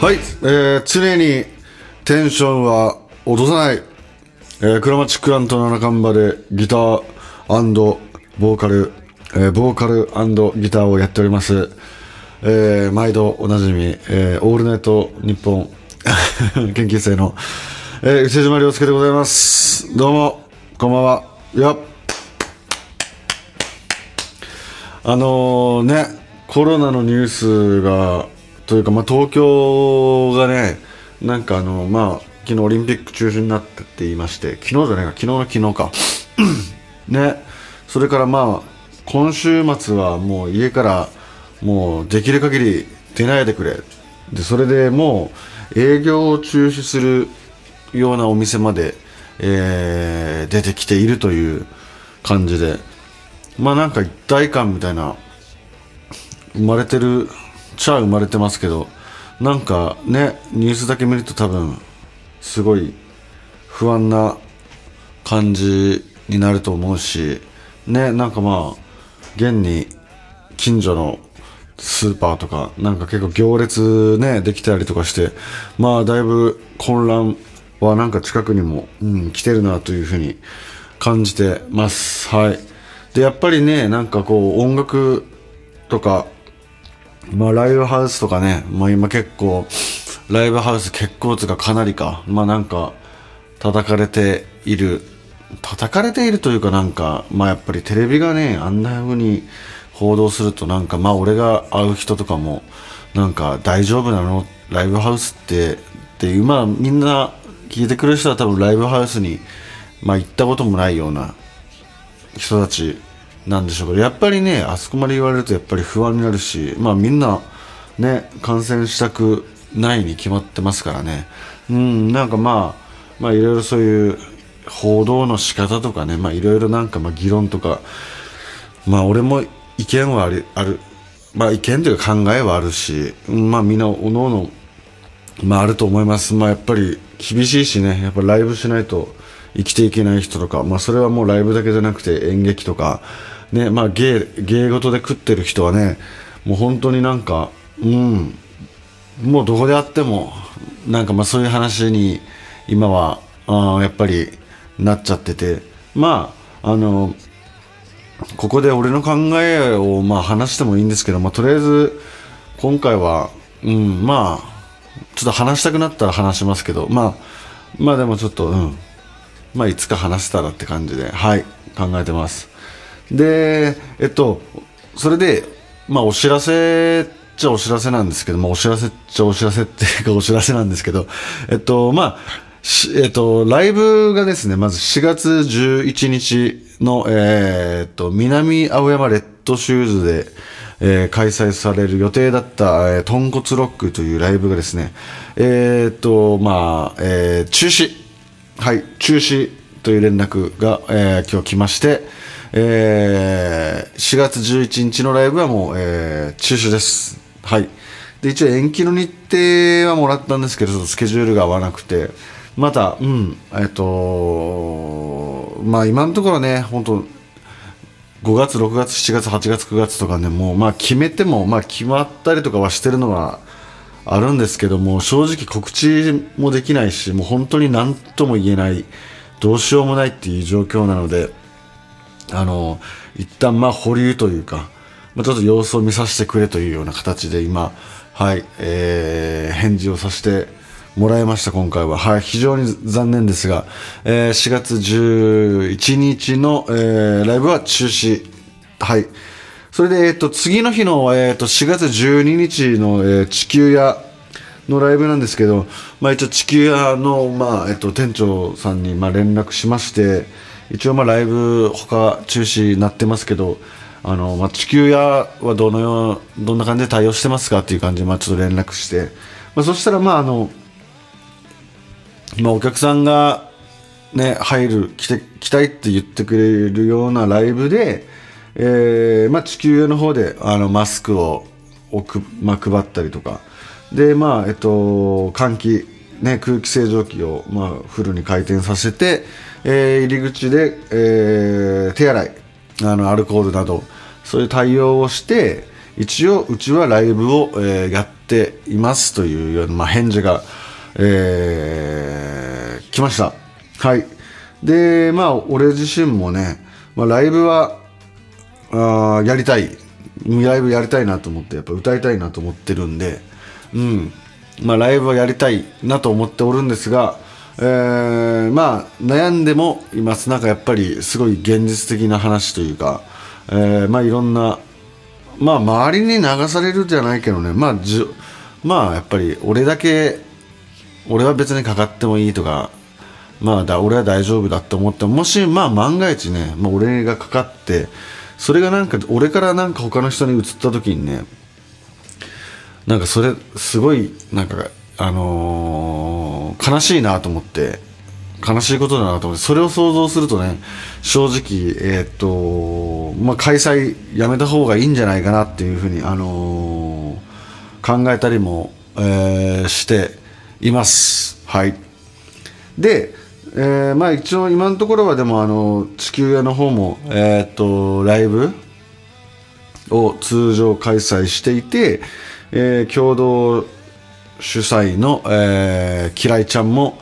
はい、常にテンションは落とさない、クラマチックラントの中んばでギター&ボーカル、ボーカル&ギターをやっております、毎度おなじみ、オールナイトニッポン研究生の、宇瀬島亮介でございます。どうもこんばんは。やっね、コロナのニュースがというか、東京がね、なんか昨日オリンピック中止になったって言いまして、昨日かね。それから今週末はもう家からもうできる限り出ないでくれで、それでもう営業を中止するようなお店まで、出てきているという感じで、なんか一体感みたいな生まれてますけど、なんかね、ニュースだけ見ると多分すごい不安な感じになると思うしね。なんか現に近所のスーパーとかなんか結構行列ねできたりとかして、だいぶ混乱はなんか近くにも、来てるなというふうに感じてます。はい。でやっぱりね、なんか音楽とかライブハウスとかね、今結構ライブハウス結構つかかなりか、なんか叩かれているというか、なんかやっぱりテレビがねあんな風に報道すると、なんか俺が会う人とかもなんか大丈夫なのライブハウスってみんな聞いてくる人は多分ライブハウスに行ったこともないような人たちなんでしょうけど、やっぱりねあそこまで言われるとやっぱり不安になるし、みんなね感染したくないに決まってますからね。なんかいろいろそういう報道の仕方とかね、いろいろなんか議論とか、俺も意見はある、意見というか考えはあるし、みんなおのおのあると思います。やっぱり厳しいしね、やっぱライブしないと生きていけない人とか、それはもうライブだけじゃなくて演劇とかね、芸事で食ってる人はね、もう本当になんか、もうどこであってもなんかそういう話に今はやっぱりなっちゃってて、ここで俺の考えを話してもいいんですけど、とりあえず今回はちょっと話したくなったら話しますけど、でもちょっといつか話せたらって感じで、はい、考えてます。でそれでお知らせってお知らせなんですけど、お知らせっちゃお知らせっていうかお知らせなんですけど、ライブがですね、まず4月11日の、南青山レッドシューズで、開催される予定だった、とんこつロックというライブがですね、中止、はい、中止という連絡が、今日来まして、4月11日のライブはもう、中止です。はい。で、一応延期の日程はもらったんですけど、ちょっとスケジュールが合わなくて、また、今のところね、本当5月、6月、7月、8月、9月とかね、もう、決めても、決まったりとかはしてるのはあるんですけども、正直告知もできないし、もう本当に何とも言えない、どうしようもないっていう状況なので、一旦保留というか、ちょっと様子を見させてくれというような形で今、はい、返事をさせてもらいました。今回は、はい、非常に残念ですが、4月11日の、ライブは中止。はい。それで、次の日の、4月12日の、地球屋のライブなんですけど、一応地球屋の、店長さんに、連絡しまして、一応ライブ他中止になってますけど、地球屋はどんな感じで対応してますかっていう感じでちょっと連絡して、そしたらお客さんがね来たいって言ってくれるようなライブで、地球屋の方でマスクを配ったりとかで、換気ね、空気清浄機をフルに回転させて、入り口で、手洗いアルコールなどそういう対応をして、一応うちはライブをやっっていますというような、返事が、来ました。はい。で、俺自身もね、ライブはやりたい。ライブやりたいなと思って、やっぱ歌いたいなと思ってるんで、うん。ライブはやりたいなと思っておるんですが、悩んでもいます。なんかやっぱりすごい現実的な話というか、いろんな、周りに流されるじゃないけどね、やっぱり俺は別にかかってもいいとか、俺は大丈夫だって思っても、もし万が一ね、俺がかかって、それがなんか俺からなんか他の人に移った時にね、なんかそれすごいなんか悲しいなと思って、悲しいことだなと思って、それを想像するとね、正直開催やめた方がいいんじゃないかなっていうふうに考えたりも、しています。はい。で、一応今のところはでも地球屋の方もライブを通常開催していて、共同主催のキライちゃんも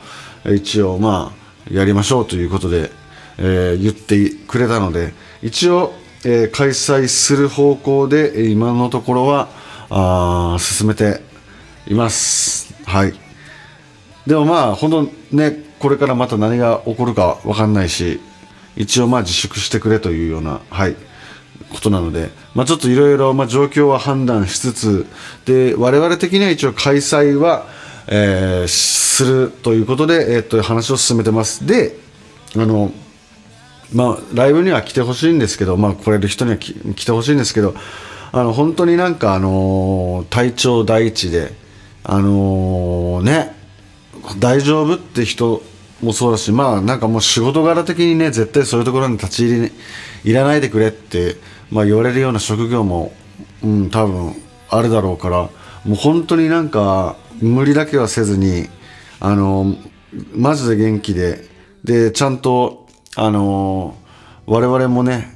一応やりましょうということで、言ってくれたので、一応、開催する方向で今のところは進めています。はい。でも本当ね、これからまた何が起こるか分かんないし、一応自粛してくれというような、はい、ことなので、ちょっといろいろ状況は判断しつつで、我々的には一応開催は、するということで、話を進めてます。で、ライブには来てほしいんですけど、来れる人には来てほしいんですけど、本当になんか体調第一でね、大丈夫って人もそうだし、なんかもう仕事柄的にね、絶対そういうところに立ち入り、ね、いらないでくれって、言われるような職業も、多分あるだろうから、もう本当になんか無理だけはせずに、マジで元気で、でちゃんと我々もね、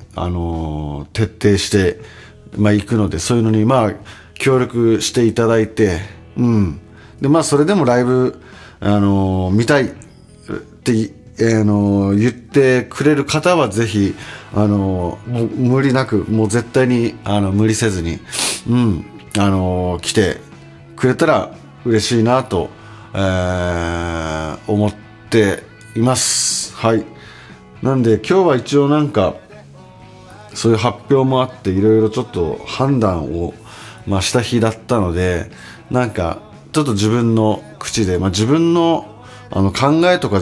徹底して行くので、そういうのに協力していただいて、でそれでもライブ見たいって、言ってくれる方はぜひ無理なく、もう絶対に無理せずに、来てくれたら嬉しいなと、思っています。はい。なんで今日は一応なんかそういう発表もあって、いろいろちょっと判断を、した日だったので、なんかちょっと自分の口で、自分の考えとか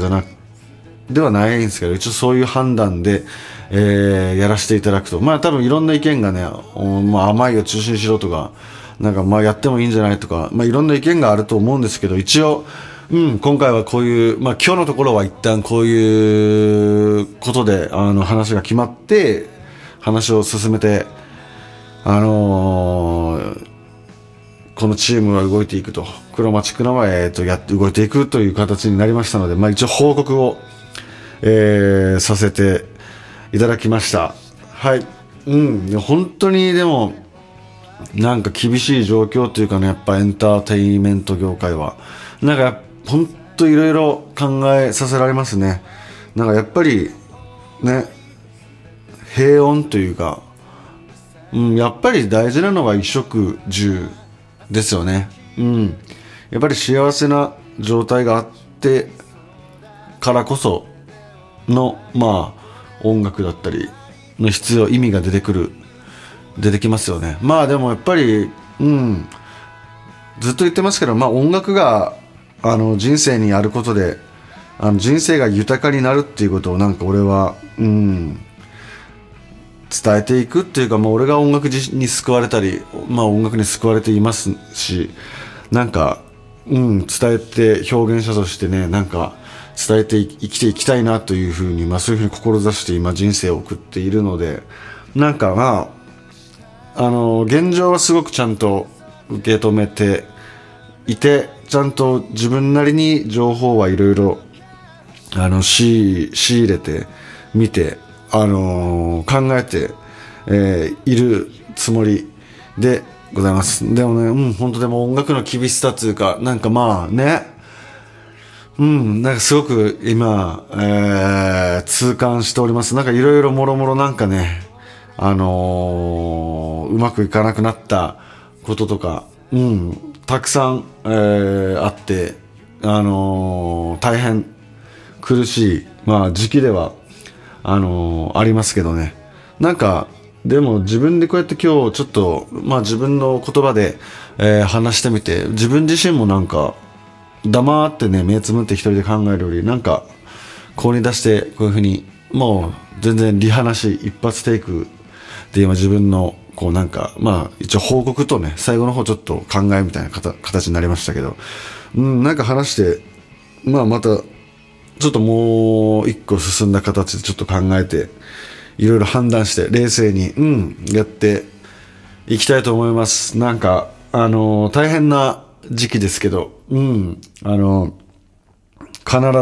ではないんですけど、一応そういう判断で、やらせていただくと、多分いろんな意見がね、甘いを中心にしろとか、なんかやってもいいんじゃないとか、いろんな意見があると思うんですけど、一応、今回はこういう、今日のところは一旦こういうことで話が決まって、話を進めて、このチームは動いていくと、黒町クナはやって動いていくという形になりましたので、一応報告を、させていただきました。はい、本当にでもなんか厳しい状況というかね、やっぱエンターテインメント業界はなんか本当いろいろ考えさせられますね。なんかやっぱりね、平穏というか、やっぱり大事なのは衣食住ですよね。やっぱり幸せな状態があってからこその音楽だったりの必要、意味が出てきますよね。でもやっぱりずっと言ってますけど、音楽が人生にあることで人生が豊かになるっていうことをなんか俺は伝えていくっていうか、俺が音楽に救われたり、音楽に救われていますし、なんか、伝えて、表現者としてね、なんか伝えて生きていきたいなというふうに、そういうふうに志して今人生を送っているので、なんか現状はすごくちゃんと受け止めていて、ちゃんと自分なりに情報はいろいろ仕入れてみて、考えて、いるつもりでございます。でもね、うん、本当でも音楽の厳しさというか、なんかまあね、うん、なんかすごく今、痛感しております。なんかいろいろもろもろなんかね、うまくいかなくなったこととか、うん、たくさん、あって、大変苦しい、まあ時期では、ありますけどね。なんか、でも自分でこうやって今日ちょっと、まあ自分の言葉で、話してみて、自分自身もなんか、黙ってね、目つむって一人で考えるより、なんか、こうに出して、こういうふうに、もう全然リハなし、一発テイクで今自分の、こうなんか、まあ一応報告とね、最後の方ちょっと考えみたいな形になりましたけど、うん、なんか話して、まあまた、ちょっともう一個進んだ形でちょっと考えて、いろいろ判断して、冷静に、うん、やっていきたいと思います。なんか、大変な時期ですけど、うん、必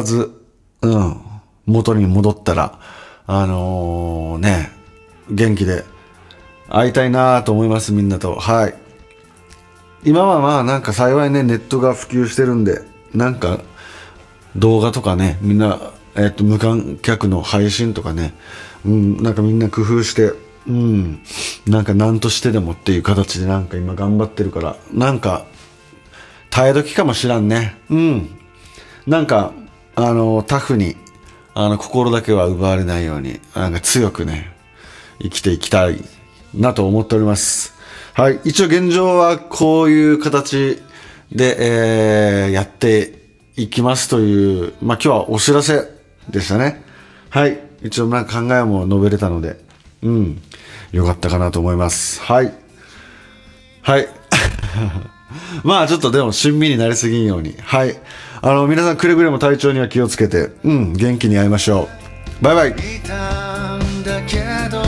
ず、うん、元に戻ったら、ね、元気で会いたいなと思います、みんなと。はい。今はまあ、なんか幸いね、ネットが普及してるんで、なんか、動画とかね、みんな、無観客の配信とかね、うん、なんかみんな工夫して、うん、なんか何としてでもっていう形でなんか今頑張ってるから、なんか、耐え時かもしらんね。うん。なんか、タフに、心だけは奪われないように、なんか強くね、生きていきたいなと思っております。はい。一応現状はこういう形で、やっていきますという、まあ今日はお知らせでしたね。はい。一応なんか考えも述べれたので、うん。よかったかなと思います。はい。はい。まあちょっとでも親身になりすぎんように、はい、皆さんくれぐれも体調には気をつけて、うん、元気に会いましょう。バイバイ。